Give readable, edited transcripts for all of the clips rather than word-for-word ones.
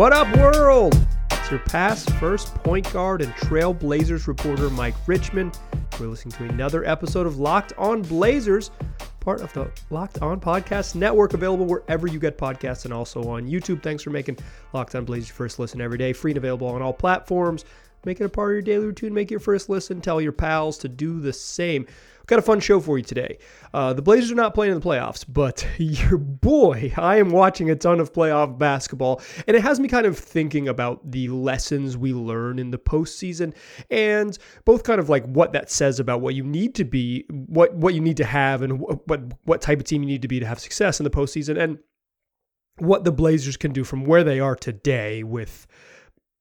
What up, world? It's your past first point guard and Trail Blazers reporter, Mike Richmond. We're listening to another episode of Locked on Blazers, part of the Locked on Podcast Network, available wherever you get podcasts and also on YouTube. Thanks for making Locked on Blazers your first listen every day, free and available on all platforms. Make it a part of your daily routine. Make your first listen. Tell your pals to do the same. We've got a fun show for you today. The Blazers are not playing in the playoffs, but your boy, I am watching a ton of playoff basketball, and it has me kind of thinking about the lessons we learn in the postseason, and both kind of like what that says about what you need to be, what you need to have, and what type of team you need to be to have success in the postseason, and what the Blazers can do from where they are today with,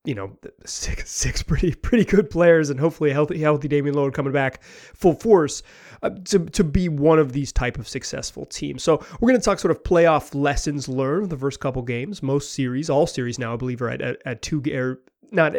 you know, six pretty good players and hopefully a healthy Damian Lillard coming back full force to be one of these type of successful teams. So we're going to talk sort of playoff lessons learned the first couple games. Most series, all series now, I believe, are at two games. Not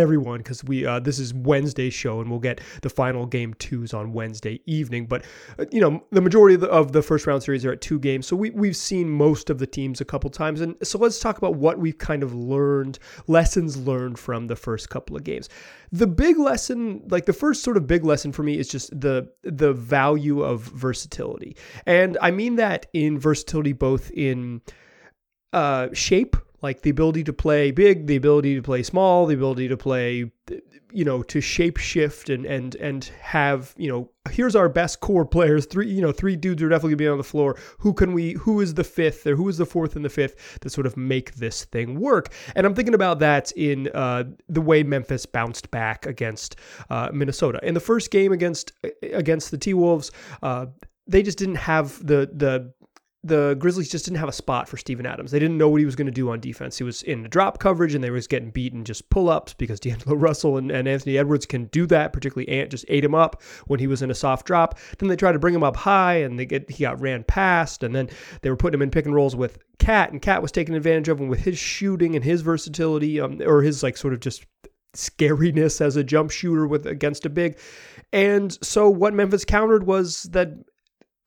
everyone, because we this is Wednesday's show, and we'll get the final game twos on Wednesday evening. But you know, the majority of the first round series are at two games, so we've seen most of the teams a couple times. And so let's talk about what we've kind of learned, lessons learned from the first couple of games. The big lesson, like the first sort of big lesson for me, is just the value of versatility, and I mean that in versatility both in shape. Like the ability to play big, the ability to play small, the ability to play, you know, to shape shift and have, you know, here's our best core players. Three dudes are definitely gonna be on the floor. Who is the fifth or who is the fourth and the fifth that sort of make this thing work? And I'm thinking about that in the way Memphis bounced back against Minnesota in the first game against the T-Wolves. They just didn't have the Grizzlies just didn't have a spot for Steven Adams. They didn't know what he was going to do on defense. He was in the drop coverage, and they were just getting beaten just pull-ups because D'Angelo Russell and Anthony Edwards can do that, particularly Ant just ate him up when he was in a soft drop. Then they tried to bring him up high, and he got ran past, and then they were putting him in pick and rolls with Cat, and Cat was taking advantage of him with his shooting and his versatility, or his like sort of just scariness as a jump shooter against a big. And so what Memphis countered was that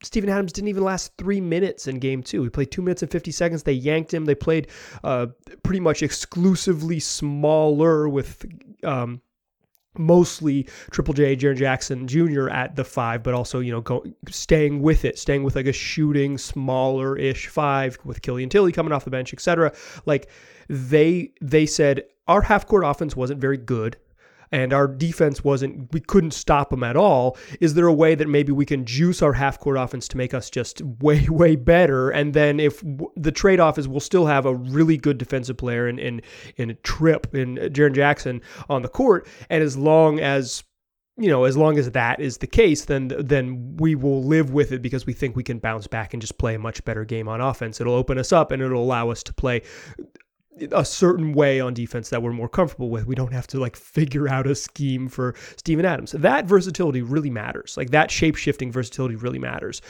Steven Adams didn't even last 3 minutes in game two. He played 2 minutes and 50 seconds. They yanked him. They played pretty much exclusively smaller with mostly Triple J, Jaron Jackson Jr. at the five, but also, you know, staying with like a shooting smaller-ish five with Killian Tilly coming off the bench, etc. Like they said, our half-court offense wasn't very good. And our defense we couldn't stop them at all. Is there a way that maybe we can juice our half-court offense to make us just way, way better? And then if the trade-off is we'll still have a really good defensive player in a trip in Jaron Jackson on the court, and as long as that is the case, then we will live with it because we think we can bounce back and just play a much better game on offense. It'll open us up, and it'll allow us to play a certain way on defense that we're more comfortable with. We don't have to like figure out a scheme for Steven Adams. That versatility really matters. Like that shape-shifting versatility really matters.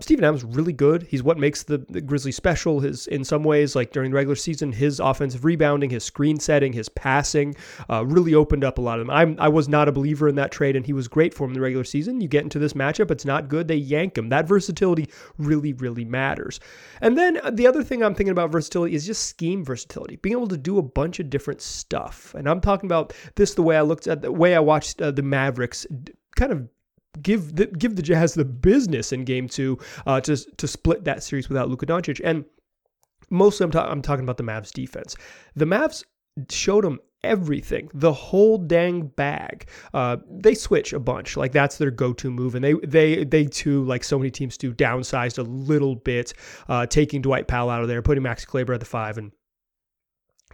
Steven Adams really good. He's what makes the Grizzlies special. His, in some ways, like during the regular season, his offensive rebounding, his screen setting, his passing really opened up a lot of them. I was not a believer in that trade, and he was great for him in the regular season. You get into this matchup, it's not good. They yank him. That versatility really, really matters. And then the other thing I'm thinking about versatility is just scheme versatility. Being able to do a bunch of different stuff. And I'm talking about this, the way I looked at, the way I watched the Mavericks kind of give the Jazz the business in game two to split that series without Luka Doncic. And mostly I'm talking about the Mavs defense. The Mavs showed them everything, the whole dang bag. They switch a bunch. Like that's their go-to move. And they too, like so many teams do, downsized a little bit, taking Dwight Powell out of there, putting Maxi Kleber at the five, and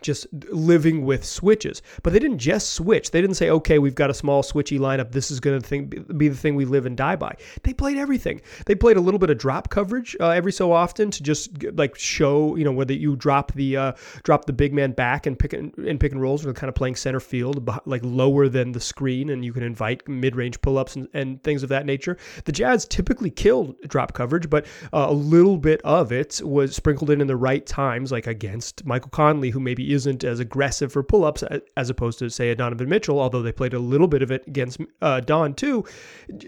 just living with switches. But they didn't just switch. They didn't say, okay, we've got a small switchy lineup. This is going to be the thing we live and die by. They played everything. They played a little bit of drop coverage every so often to just like show, you know, whether you drop the big man back and pick and rolls, or kind of playing center field, like lower than the screen, and you can invite mid-range pull-ups and things of that nature. The Jazz typically killed drop coverage, but a little bit of it was sprinkled in the right times, like against Michael Conley, who maybe he isn't as aggressive for pull-ups as opposed to, say, a Donovan Mitchell, although they played a little bit of it against Don too,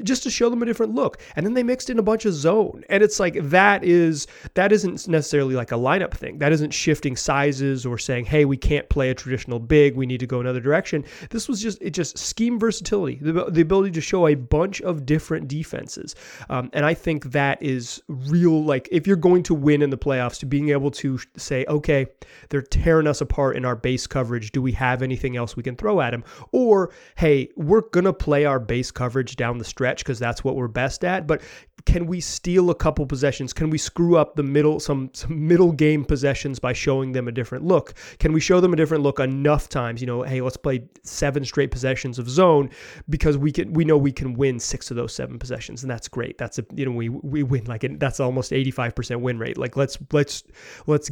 just to show them a different look. And then they mixed in a bunch of zone. And it's like that isn't necessarily like a lineup thing. That isn't shifting sizes or saying, hey, we can't play a traditional big. We need to go another direction. This was just scheme versatility, the ability to show a bunch of different defenses. And I think that is real. Like if you're going to win in the playoffs, to being able to say, okay, they're tearing us apart in our base coverage. Do we have anything else we can throw at them? Or, hey, we're going to play our base coverage down the stretch because that's what we're best at. But can we steal a couple possessions? Can we screw up the middle, some middle game possessions by showing them a different look? Can we show them a different look enough times? You know, hey, let's play 7 straight possessions of zone because we know we can win 6 of those 7 possessions, and that's great. That's we win like that's almost 85% win rate. Like let's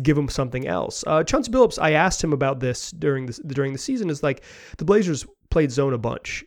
give them something else. Chauncey Billups, I asked him about this during the season. Is like the Blazers played zone a bunch.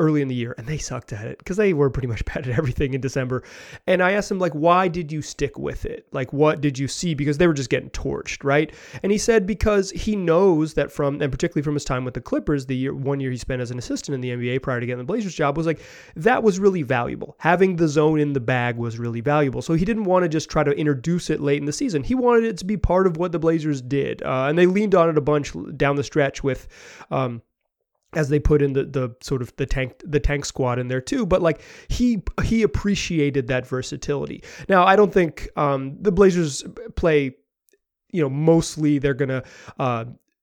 Early in the year, and they sucked at it because they were pretty much bad at everything in December. And I asked him, like, why did you stick with it? Like, what did you see? Because they were just getting torched, right? And he said because he knows that and particularly from his time with the Clippers, one year he spent as an assistant in the NBA prior to getting the Blazers job, was like, that was really valuable. Having the zone in the bag was really valuable. So he didn't want to just try to introduce it late in the season. He wanted it to be part of what the Blazers did. And they leaned on it a bunch down the stretch with as they put in the sort of the tank squad in there too. But like he appreciated that versatility. Now, I don't think the Blazers play, you know, mostly they're going to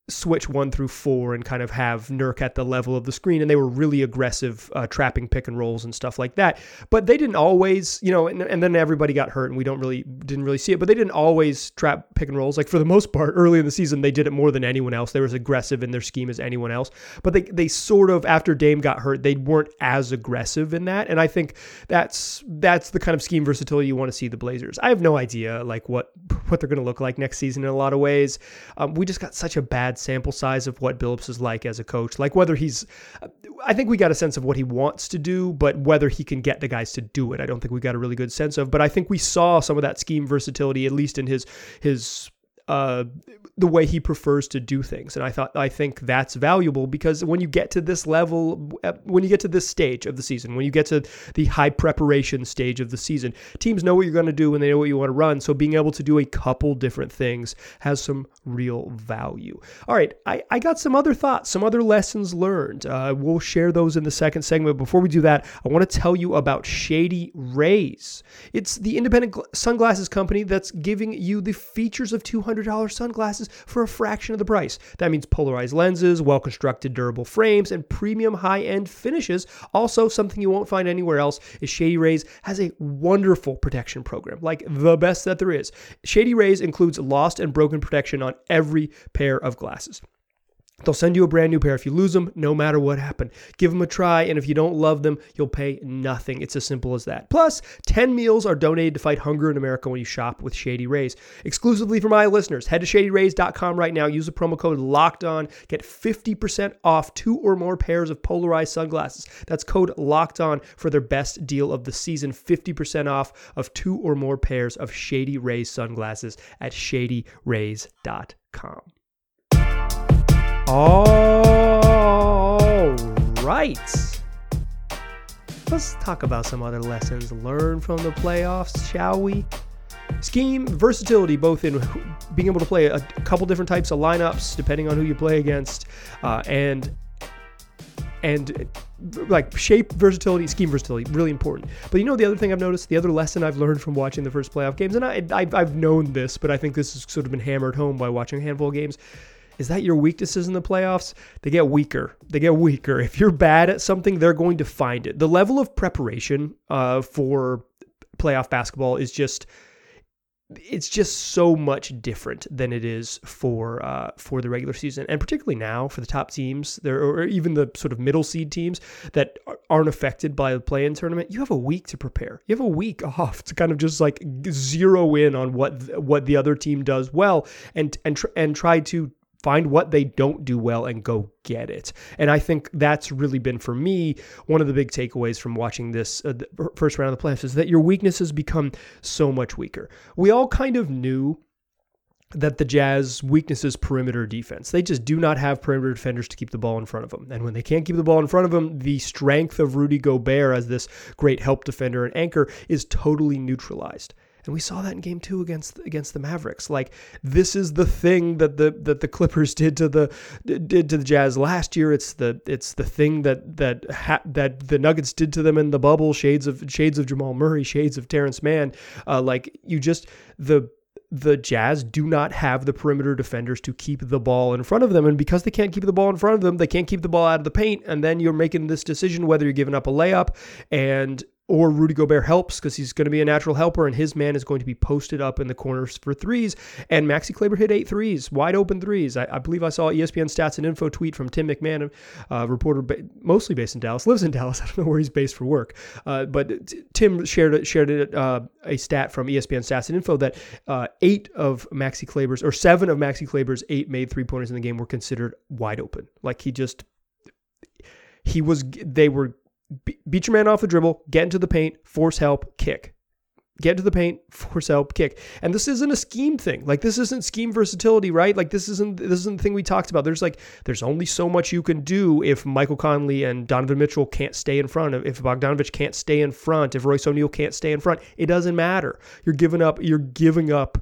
switch 1 through 4 and kind of have Nurk at the level of the screen. And they were really aggressive trapping pick and rolls and stuff like that. But they didn't always, you know, and then everybody got hurt and we didn't really see it, but they didn't always trap pick and rolls. Like for the most part, early in the season, they did it more than anyone else. They were as aggressive in their scheme as anyone else, but they sort of, after Dame got hurt, they weren't as aggressive in that. And I think that's the kind of scheme versatility you want to see the Blazers. I have no idea like what they're going to look like next season in a lot of ways. We just got such a bad sample size of what Billups is like as a coach, like whether I think we got a sense of what he wants to do, but whether he can get the guys to do it, I don't think we got a really good sense of, but I think we saw some of that scheme versatility, at least in his the way he prefers to do things. And I think that's valuable because when you get to this level, when you get to this stage of the season, when you get to the high preparation stage of the season, teams know what you're going to do and they know what you want to run. So being able to do a couple different things has some real value. All right. I got some other thoughts, some other lessons learned. We'll share those in the second segment. Before we do that, I want to tell you about Shady Rays. It's the independent sunglasses company that's giving you the features of $200 sunglasses for a fraction of the price. That means polarized lenses, well-constructed durable frames, and premium high-end finishes. Also, something you won't find anywhere else is Shady Rays has a wonderful protection program, like the best that there is. Shady Rays includes lost and broken protection on every pair of glasses. They'll send you a brand new pair if you lose them, no matter what happened. Give them a try, and if you don't love them, you'll pay nothing. It's as simple as that. Plus, 10 meals are donated to fight hunger in America when you shop with Shady Rays. Exclusively for my listeners, head to ShadyRays.com right now. Use the promo code LOCKEDON. Get 50% off 2 or more pairs of polarized sunglasses. That's code LOCKEDON for their best deal of the season. 50% off of 2 or more pairs of Shady Rays sunglasses at ShadyRays.com. All right. Let's talk about some other lessons learned from the playoffs, shall we? Scheme, versatility, both in being able to play a couple different types of lineups, depending on who you play against, and like shape versatility, scheme versatility, really important. But you know, the other thing I've noticed, the other lesson I've learned from watching the first playoff games, and I've known this, but I think this has sort of been hammered home by watching a handful of games, is that your weaknesses in the playoffs, they get weaker. They get weaker. If you're bad at something, they're going to find it. The level of preparation for playoff basketball is just... it's just so much different than it is for the regular season, and particularly now for the top teams, or even the sort of middle seed teams that aren't affected by the play-in tournament. You have a week to prepare. You have a week off to kind of just like zero in on what the other team does well, and try to find what they don't do well and go get it. And I think that's really been, for me, one of the big takeaways from watching this first round of the playoffs, is that your weaknesses become so much weaker. We all kind of knew that the Jazz weakness is perimeter defense. They just do not have perimeter defenders to keep the ball in front of them. And when they can't keep the ball in front of them, the strength of Rudy Gobert as this great help defender and anchor is totally neutralized. And we saw that in game 2 against the Mavericks. Like, this is the thing that the Clippers did to the Jazz last year. It's the thing that the Nuggets did to them in the bubble. Shades of Jamal Murray, shades of Terrence Mann. The Jazz do not have the perimeter defenders to keep the ball in front of them. And because they can't keep the ball in front of them, they can't keep the ball out of the paint. And then you're making this decision whether you're giving up a layup or Rudy Gobert helps because he's going to be a natural helper and his man is going to be posted up in the corners for threes. And Maxi Kleber hit 8 threes, wide open threes. I believe I saw ESPN Stats and Info tweet from Tim McMahon, reporter mostly based in Dallas, lives in Dallas. I don't know where he's based for work. But Tim shared a stat from ESPN Stats and Info that 7 of Maxi Kleber's 8 made three-pointers in the game were considered wide open. Like, beat your man off the dribble, get into the paint, force help, kick. Get into the paint, force help, kick. And this isn't a scheme thing. Like, this isn't scheme versatility, right? Like, this isn't the thing we talked about. There's only so much you can do if Michael Conley and Donovan Mitchell can't stay in front, if Bogdanovich can't stay in front, if Royce O'Neal can't stay in front. It doesn't matter. If you're giving up,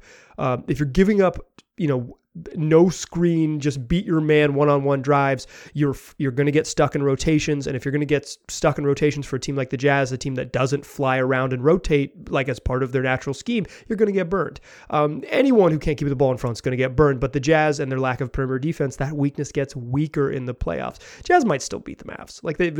no screen, just beat your man one-on-one drives, you're going to get stuck in rotations. And if you're going to get stuck in rotations for a team like the Jazz, a team that doesn't fly around and rotate like as part of their natural scheme, you're going to get burned. Anyone who can't keep the ball in front is going to get burned, but the Jazz and their lack of perimeter defense, that weakness gets weaker in the playoffs. Jazz might still beat the Mavs. Like, they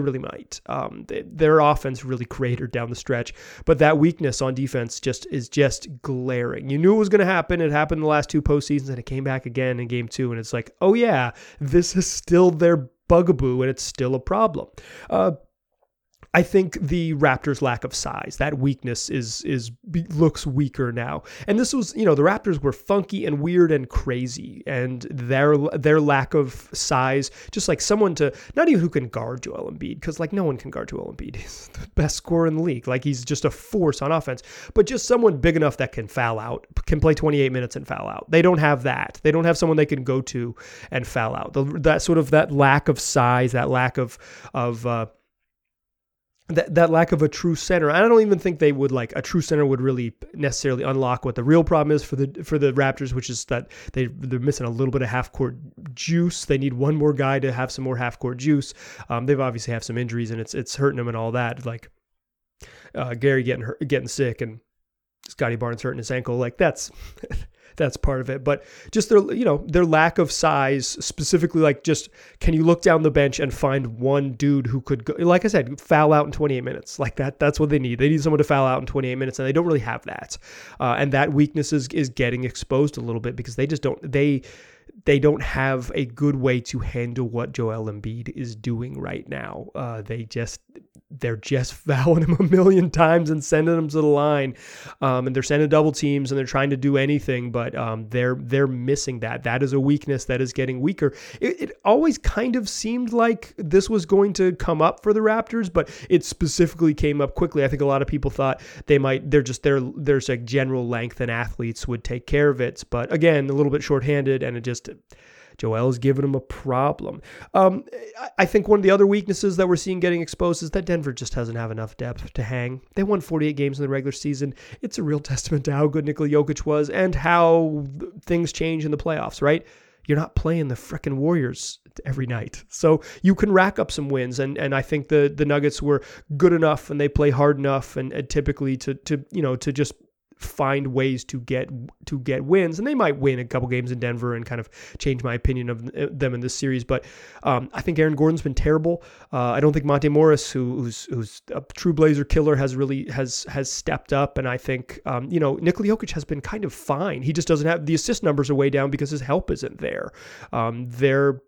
really might. Their offense really cratered down the stretch, but that weakness on defense is just glaring. You knew it was going to happen. It happened in the last 2 postseasons, and it came back again in game 2, and it's like, oh yeah, this is still their bugaboo, and it's still a problem. I think the Raptors' lack of size, that weakness looks weaker now. And this was, the Raptors were funky and weird and crazy, and their lack of size, just like someone to, not even who can guard Joel Embiid, because like no one can guard Joel Embiid. He's the best scorer in the league. Like, he's just a force on offense, but just someone big enough that can foul out, can play 28 minutes and foul out. They don't have that. They don't have someone they can go to and foul out. That lack of size, that lack of that lack of a true center. I don't even think they would, like, a true center would really necessarily unlock what the real problem is for the Raptors, which is that they're missing a little bit of half-court juice. They need one more guy to have some more half-court juice. They've obviously have some injuries, and it's hurting them and all that. Like, Gary getting sick and Scotty Barnes hurting his ankle. Like, that's... That's part of it, but just their lack of size, specifically, like, just, can you look down the bench and find one dude who could go, like I said, foul out in 28 minutes? Like, that's what they need. They need someone to foul out in 28 minutes, and they don't really have that. And that weakness is getting exposed a little bit because they just don't, they don't have a good way to handle what Joel Embiid is doing right now. They're just fouling him a million times and sending him to the line. And they're sending double teams and they're trying to do anything, but they're missing that. That is a weakness that is getting weaker. It always kind of seemed like this was going to come up for the Raptors, but it specifically came up quickly. I think a lot of people thought there's like general length and athletes would take care of it. But again, a little bit shorthanded, and it just, Joel's giving him a problem. I think one of the other weaknesses that we're seeing getting exposed is that Denver just doesn't have enough depth to hang. They won 48 games in the regular season. It's a real testament to how good Nikola Jokic was and how things change in the playoffs, right? You're not playing the frickin' Warriors every night. So you can rack up some wins. And I think the Nuggets were good enough and they play hard enough and typically to just find ways to get wins, and they might win a couple games in Denver and kind of change my opinion of them in this series. But I think Aaron Gordon's been terrible. I don't think Monte Morris, who's a true Blazer killer, has really stepped up. And I think Nikola Jokic has been kind of fine. He just doesn't have the assist numbers are way down because his help isn't there. They're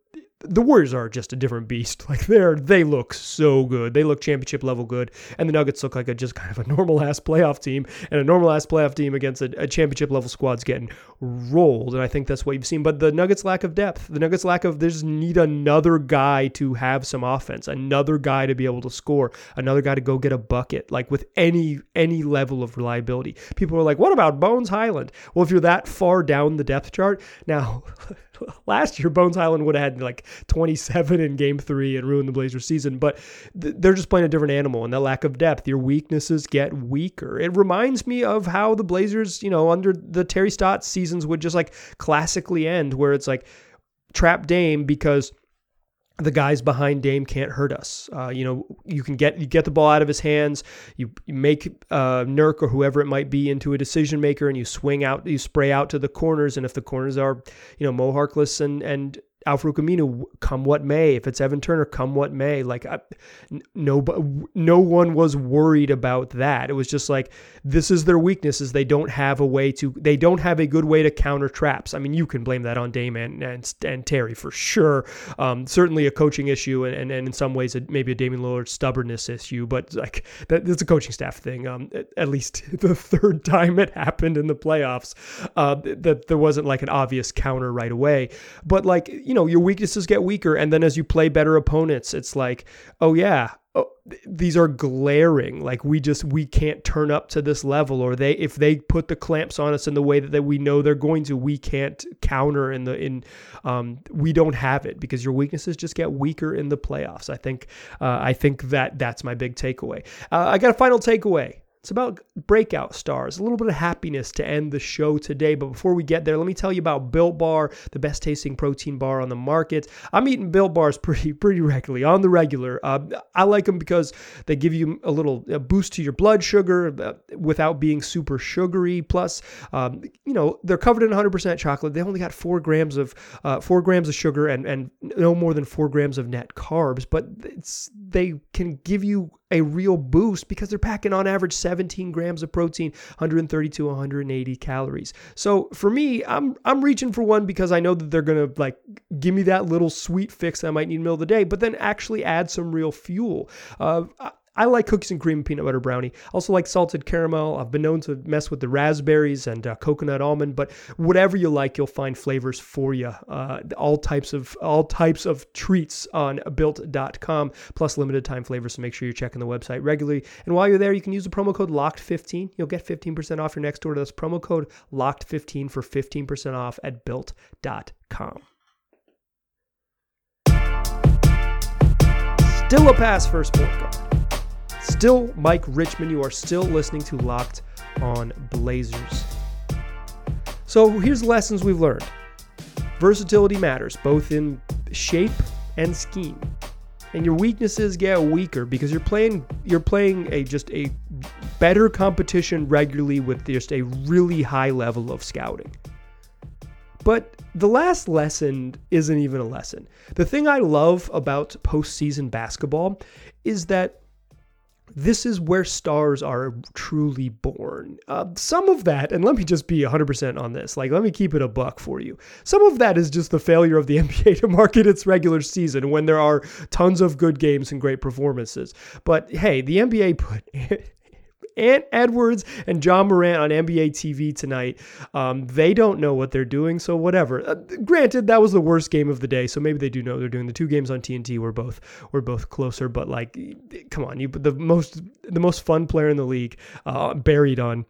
the Warriors are just a different beast. Like, they look so good. They look championship level good. And the Nuggets look like a just kind of a normal-ass playoff team. And a normal-ass playoff team against a championship level squad's getting rolled. And I think that's what you've seen. But the Nuggets' lack of depth, the Nuggets' lack of, they just need another guy to have some offense, another guy to be able to score, another guy to go get a bucket, like with any level of reliability. People are like, what about Bones Highland? Well, if you're that far down the depth chart, now... Last year, Bones Highland would have had like 27 in Game 3 and ruined the Blazers season, but they're just playing a different animal, and that lack of depth, your weaknesses get weaker. It reminds me of how the Blazers, you know, under the Terry Stotts seasons would just like classically end, where it's like trap Dame because the guys behind Dame can't hurt us. You get the ball out of his hands. You make Nurk or whoever it might be into a decision maker, and you swing out. You spray out to the corners, and if the corners are, you know, Mo Harkless and Al-Farouq Aminu, come what may. If it's Evan Turner, come what may. Like, no one was worried about that. It was just like, this is their weakness, is they don't have a way to, they don't have a good way to counter traps. I mean, you can blame that on Dame and Terry for sure. Certainly a coaching issue, and in some ways maybe a Damian Lillard stubbornness issue, but like that's a coaching staff thing. At least the third time it happened in the playoffs, that there wasn't like an obvious counter right away. But like, you know, your weaknesses get weaker, and then as you play better opponents, it's like, these are glaring. Like, we can't turn up to this level, or if they put the clamps on us in the way that we know they're going to, we can't counter we don't have it, because your weaknesses just get weaker in the playoffs. I think that's my big takeaway. I got a final takeaway. It's about breakout stars, a little bit of happiness to end the show today. But before we get there, let me tell you about Built Bar, the best tasting protein bar on the market. I'm eating Built Bars pretty regularly, on the regular. I like them because they give you a little boost to your blood sugar without being super sugary. Plus, they're covered in 100% chocolate. They only got 4 grams of sugar and no more than 4 grams of net carbs. But they can give you a real boost because they're packing on average 17 grams of protein, 130 to 180 calories. So for me, I'm reaching for one because I know that they're going to like give me that little sweet fix I might need in the middle of the day, but then actually add some real fuel. I like cookies and cream and peanut butter brownie. Also like salted caramel. I've been known to mess with the raspberries and coconut almond, but whatever you like, you'll find flavors for you. All types of treats on built.com, plus limited time flavors, so make sure you're checking the website regularly. And while you're there, you can use the promo code LOCKED15. You'll get 15% off your next order. That's promo code LOCKED15 for 15% off at built.com. Still a pass first point guard. Still Mike Richmond. You are still listening to Locked on Blazers. So here's the lessons we've learned. Versatility matters, both in shape and scheme. And your weaknesses get weaker because you're playing a better competition regularly with just a really high level of scouting. But the last lesson isn't even a lesson. The thing I love about postseason basketball is that this is where stars are truly born. Some of that, and let me just be 100% on this, like let me keep it a buck for you. Some of that is just the failure of the NBA to market its regular season when there are tons of good games and great performances. But hey, the NBA put Ant Edwards and John Morant on NBA TV tonight. They don't know what they're doing, so whatever. Granted, that was the worst game of the day, so maybe they do know what they're doing. The two games on TNT were both closer, but like, come on, the most fun player in the league buried on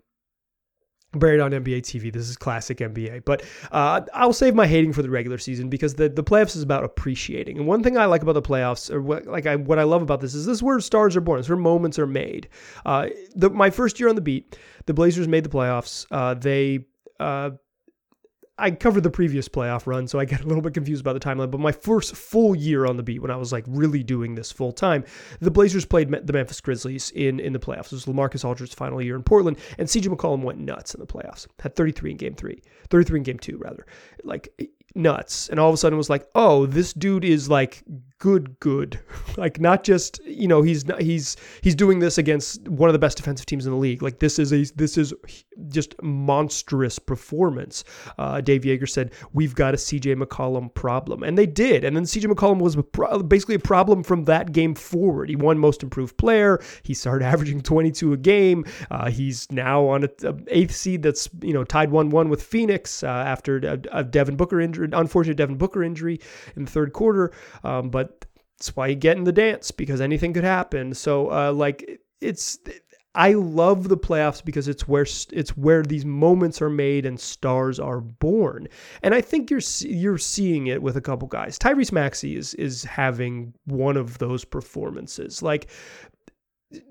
NBA TV. This is classic NBA. But I'll save my hating for the regular season because the playoffs is about appreciating. And one thing I like about the playoffs, or what I love about this is where stars are born. It's where moments are made. My first year on the beat, the Blazers made the playoffs. I covered the previous playoff run, so I get a little bit confused by the timeline, but my first full year on the beat when I was like really doing this full time, the Blazers played the Memphis Grizzlies in the playoffs. It was LaMarcus Aldridge's final year in Portland, and CJ McCollum went nuts in the playoffs. Had 33 in game 2, rather. Like nuts. And all of a sudden was like, oh, this dude is like good. Like, not just, you know, he's doing this against one of the best defensive teams in the league. Like, this is just monstrous performance. Dave Yeager said, we've got a CJ McCollum problem. And they did. And then CJ McCollum was basically a problem from that game forward. He won most improved player. He started averaging 22 a game. He's now on an eighth seed that's, you know, tied 1-1 with Phoenix after a Devin Booker injury, unfortunate Devin Booker injury in the third quarter. But that's why you get in the dance, because anything could happen. So I love the playoffs because it's where these moments are made and stars are born. And I think you're seeing it with a couple guys. Tyrese Maxey is having one of those performances. Like,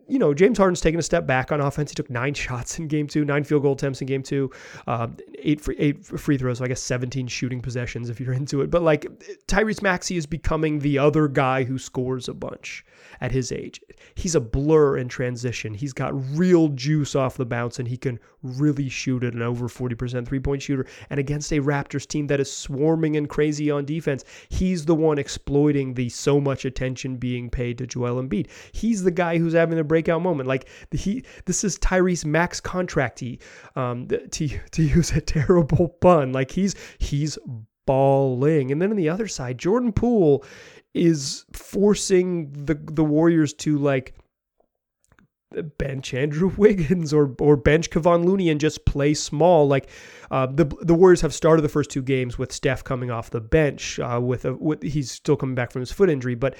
you know, James Harden's taken a step back on offense. He took 9 shots in game 2, 9 field goal attempts in game 2, 8 free throws, so I guess 17 shooting possessions if you're into it. But like, Tyrese Maxey is becoming the other guy who scores a bunch at his age. He's a blur in transition. He's got real juice off the bounce, and he can really shoot at an over 40% three-point shooter. And against a Raptors team that is swarming and crazy on defense, he's the one exploiting the so much attention being paid to Joel Embiid. He's the guy who's having a breakout moment. Like, this is Tyrese Max contracty, to use a terrible pun. Like, he's balling. And then on the other side, Jordan Poole is forcing the Warriors to like bench Andrew Wiggins or bench Kevon Looney and just play small. Like, the Warriors have started the first 2 games with Steph coming off the bench, he's still coming back from his foot injury, but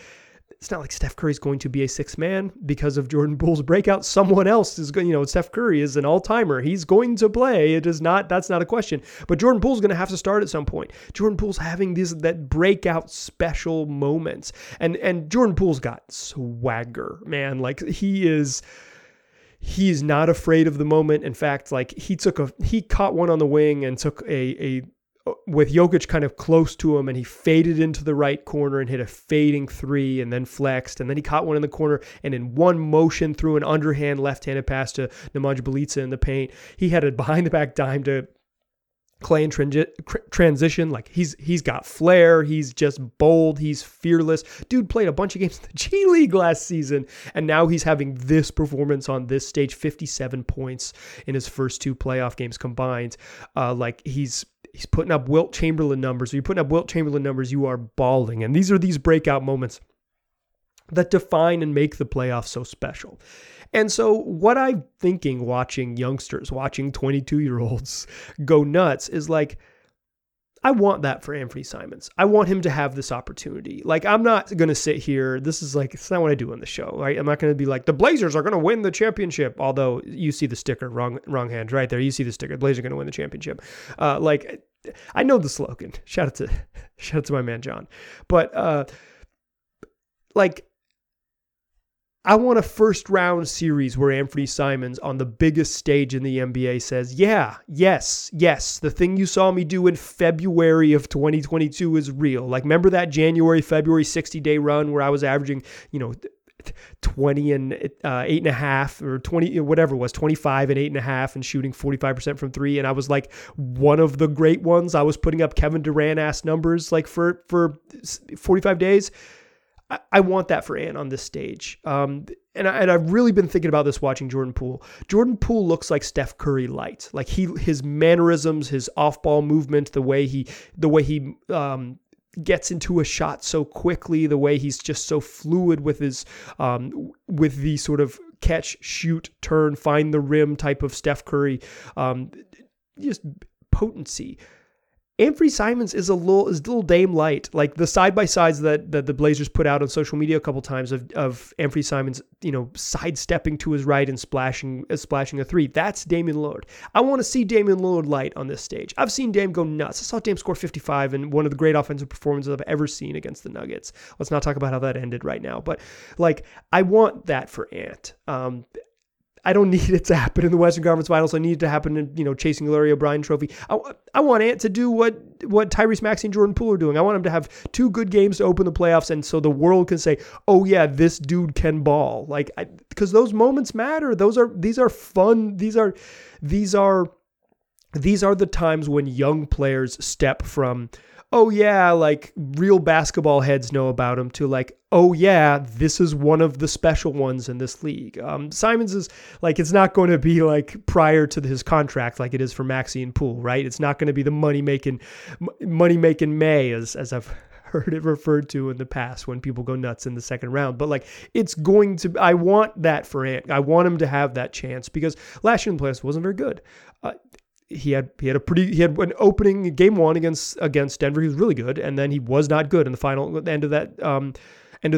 it's not like Steph Curry's going to be a 6th man because of Jordan Poole's breakout. Someone else is going, you know, Steph Curry is an all-timer. He's going to play. It is not, that's not a question. But Jordan Poole's going to have to start at some point. Jordan Poole's having that breakout special moments. And Jordan Poole's got swagger, man. Like, he's not afraid of the moment. In fact, like, he caught one on the wing and took with Jokic kind of close to him, and he faded into the right corner and hit a fading 3 and then flexed, and then he caught one in the corner and in one motion threw an underhand left-handed pass to Nemanja Bjelica in the paint. He had a behind-the-back dime to Clay in transition. Like, he's got flair. He's just bold. He's fearless. Dude played a bunch of games in the G League last season, and now he's having this performance on this stage, 57 points in his first 2 playoff games combined. Like, He's putting up Wilt Chamberlain numbers. So you're putting up Wilt Chamberlain numbers, you are balling. And these are these breakout moments that define and make the playoffs so special. And so what I'm thinking watching youngsters, watching 22-year-olds go nuts is like, I want that for Anfernee Simons. I want him to have this opportunity. Like, I'm not going to sit here. This is like, it's not what I do on the show, right? I'm not going to be like, the Blazers are going to win the championship. Although you see the sticker, wrong hand right there. You see the sticker, the Blazers are going to win the championship. Like, I know the slogan. Shout out to my man, John. But like, I want a first-round series where Anfernee Simons on the biggest stage in the NBA says, yes, the thing you saw me do in February of 2022 is real. Like, remember that January, February 60-day run where I was averaging, you know, 20 and 8.5 or 20, whatever it was, 25 and 8.5 and shooting 45% from 3. And I was like one of the great ones. I was putting up Kevin Durant-ass numbers like for 45 days. I want that for Ant on this stage. And I've really been thinking about this watching Jordan Poole. Jordan Poole looks like Steph Curry light. Like, his mannerisms, his off-ball movement, the way he gets into a shot so quickly, the way he's just so fluid with his with the sort of catch, shoot, turn, find the rim type of Steph Curry, just potency. Anfernee Simons is a little Dame light. Like, the side-by-sides that the Blazers put out on social media a couple times of Anfernee Simons, you know, sidestepping to his right and splashing a 3. That's Damian Lillard. I want to see Damian Lillard light on this stage. I've seen Dame go nuts. I saw Dame score 55 in one of the great offensive performances I've ever seen against the Nuggets. Let's not talk about how that ended right now. But, like, I want that for Ant. I don't need it to happen in the Western Conference Finals. I need it to happen in, you know, chasing Larry O'Brien trophy. I want Ant to do what Tyrese Maxey and Jordan Poole are doing. I want him to have 2 good games to open the playoffs, and so the world can say, oh yeah, this dude can ball. Like, because those moments matter. These are fun. These are these are the times when young players step from, oh yeah, like real basketball heads know about him, to like, oh yeah, this is one of the special ones in this league. Simons is like, it's not going to be like prior to his contract like it is for Maxey and Poole, right? It's not going to be the money making May, as I've heard it referred to in the past when people go nuts in the second round. But like, it's going to, I want that for Ant. I want him to have that chance because last year in the playoffs wasn't very good. He had an opening game one against Denver. He was really good, and then he was not good in the final end of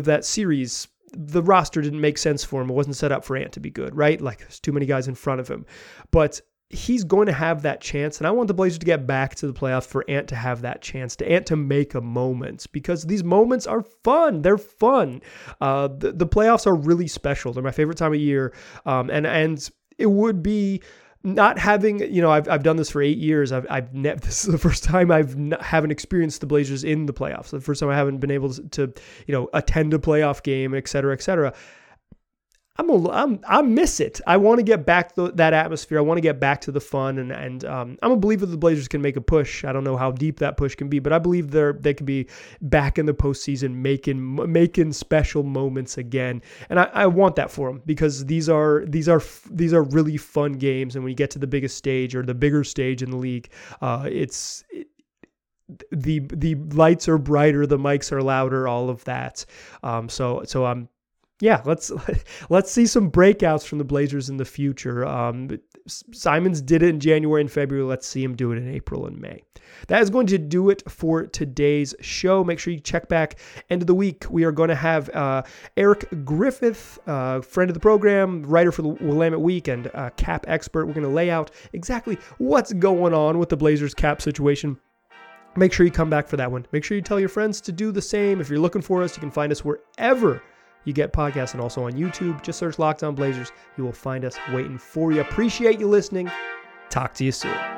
that series. The roster didn't make sense for him. It wasn't set up for Ant to be good, right? Like, there's too many guys in front of him. But he's going to have that chance, and I want the Blazers to get back to the playoffs for Ant to have that chance, to Ant to make a moment, because these moments are fun. They're fun. The playoffs are really special. They're my favorite time of year, and it would be. Not having, you know, I've done this for 8 years. This is the first time I haven't experienced the Blazers in the playoffs. The first time I haven't been able to you know, attend a playoff game, et cetera, et cetera. I miss it. I want to get back that atmosphere. I want to get back to the fun, and I'm a believer the Blazers can make a push. I don't know how deep that push can be, but I believe they could be back in the postseason, making special moments again. And I want that for them, because these are really fun games. And when you get to the biggest stage, or the bigger stage in the league, the lights are brighter, the mics are louder, all of that. Yeah, let's see some breakouts from the Blazers in the future. Simons did it in January and February. Let's see him do it in April and May. That is going to do it for today's show. Make sure you check back end of the week. We are going to have Eric Griffith, friend of the program, writer for the Willamette Week, and cap expert. We're going to lay out exactly what's going on with the Blazers cap situation. Make sure you come back for that one. Make sure you tell your friends to do the same. If you're looking for us, you can find us wherever you get podcasts, and also on YouTube. Just search Locked on Blazers. You will find us waiting for you. Appreciate you listening. Talk to you soon.